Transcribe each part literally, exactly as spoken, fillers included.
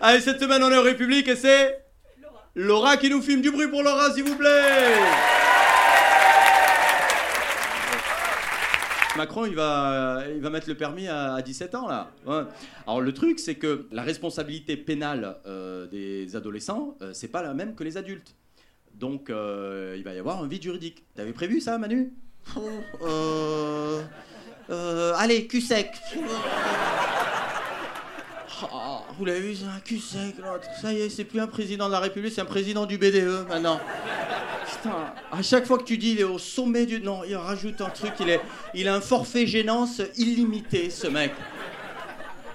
Allez, cette semaine, on est en République et c'est... Laura. Laura qui nous filme. Du bruit pour Laura, s'il vous plaît. Macron, il va, il va mettre le permis à, à dix-sept ans, là. Ouais. Alors, le truc, c'est que la responsabilité pénale euh, des adolescents, euh, c'est pas la même que les adultes. Donc, euh, il va y avoir un vide juridique. T'avais prévu ça, Manu ? oh, euh, euh, Allez, cul sec. Oh, vous l'avez vu, c'est un cul sec, l'autre. Ça y est, c'est plus un président de la République, c'est un président du B D E, maintenant. Putain, à chaque fois que tu dis, il est au sommet du... Non, il rajoute un truc, il, est... il a un forfait gênance illimité, ce mec.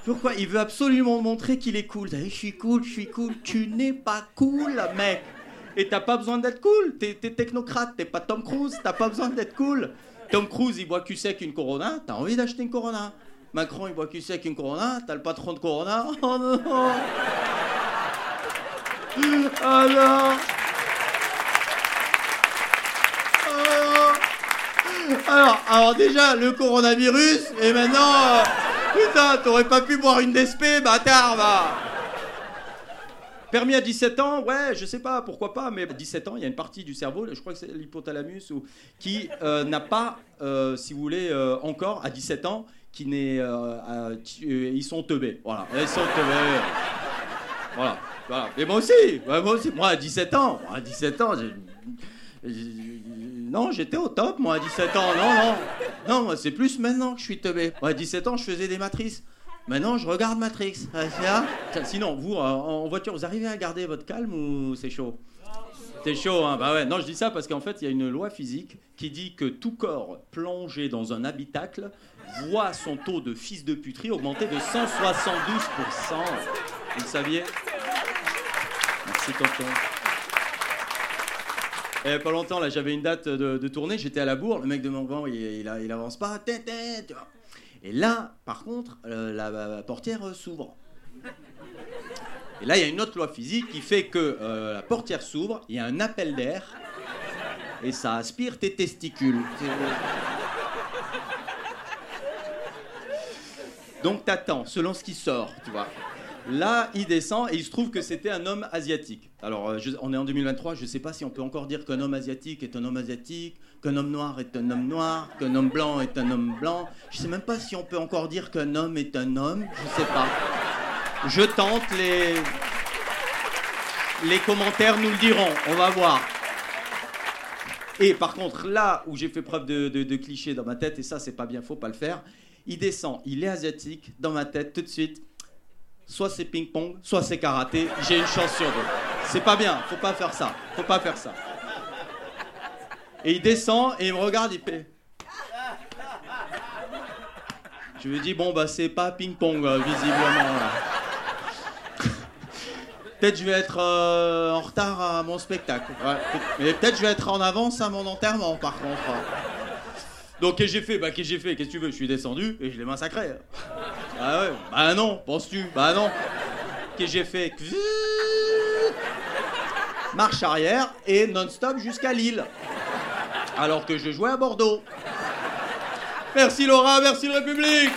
Pourquoi ? Il veut absolument montrer qu'il est cool. Je suis cool, je suis cool. Tu n'es pas cool, mec. Et t'as pas besoin d'être cool. T'es, t'es technocrate, t'es pas Tom Cruise, t'as pas besoin d'être cool. Tom Cruise, il boit cul sec une Corona, t'as envie d'acheter une Corona. Macron, il boit cul sec une Corona, t'as le patron de Corona. Oh non. Oh non. Oh. Alors, alors déjà, le coronavirus, et maintenant... Euh, putain, t'aurais pas pu boire une Despé, bâtard, va. Permis à dix-sept ans, ouais, je sais pas, pourquoi pas, mais à dix-sept ans, il y a une partie du cerveau, je crois que c'est l'hypothalamus, ou, qui euh, n'a pas, euh, si vous voulez, euh, encore, à dix-sept ans, qui n'est... Euh, à, qui, euh, ils sont teubés, voilà. Ils sont teubés. Voilà, voilà. Et moi aussi, moi aussi, moi à dix-sept ans, moi à dix-sept ans, j'ai... Non, j'étais au top, moi, à dix-sept ans, non, non. Non, moi, c'est plus maintenant que je suis teubé. Moi, à dix-sept ans, je faisais des matrices. Maintenant, je regarde Matrix. Sinon, vous, en voiture, vous arrivez à garder votre calme ou c'est chaud ? C'est chaud, hein ? Bah ouais. Non, je dis ça parce qu'en fait, il y a une loi physique qui dit que tout corps plongé dans un habitacle voit son taux de fils de puterie augmenter de cent soixante-douze pour cent. Vous le saviez ? Merci, Quentin. Et pas longtemps, là, j'avais une date de, de tournée, j'étais à la bourre, le mec de mon banc, il, il, il avance pas, tintin, tu vois. Et là, par contre, euh, la, la portière euh, s'ouvre. Et là, il y a une autre loi physique qui fait que euh, la portière s'ouvre, il y a un appel d'air, et ça aspire tes testicules. Donc t'attends, selon ce qui sort, tu vois. Là, il descend et il se trouve que c'était un homme asiatique. Alors, je, on est en deux mille vingt-trois, je ne sais pas si on peut encore dire qu'un homme asiatique est un homme asiatique, qu'un homme noir est un homme noir, qu'un homme blanc est un homme blanc. Je ne sais même pas si on peut encore dire qu'un homme est un homme, je ne sais pas. Je tente, les... les commentaires nous le diront, on va voir. Et par contre, là où j'ai fait preuve de, de, de cliché dans ma tête, et ça, c'est pas bien, faut pas le faire, il descend, il est asiatique, dans ma tête, tout de suite... Soit c'est ping-pong, soit c'est karaté, j'ai une chance sur deux. C'est pas bien, faut pas faire ça, faut pas faire ça. Et il descend et il me regarde, il fait... Je lui dis, bon, bah c'est pas ping-pong, euh, visiblement. Là. Peut-être je vais être euh, en retard à mon spectacle. Ouais. Mais peut-être je vais être en avance à mon enterrement, par contre. Donc, qu'est-ce que j'ai fait ? Bah, qu'est-ce que j'ai fait ? Qu'est-ce que tu veux ? Je suis descendu et je l'ai massacré. Ah ouais, bah non, penses-tu ? Bah non. Qu'est-ce que j'ai fait ? Marche arrière et non-stop jusqu'à Lille. Alors que je jouais à Bordeaux. Merci Laura, merci le République.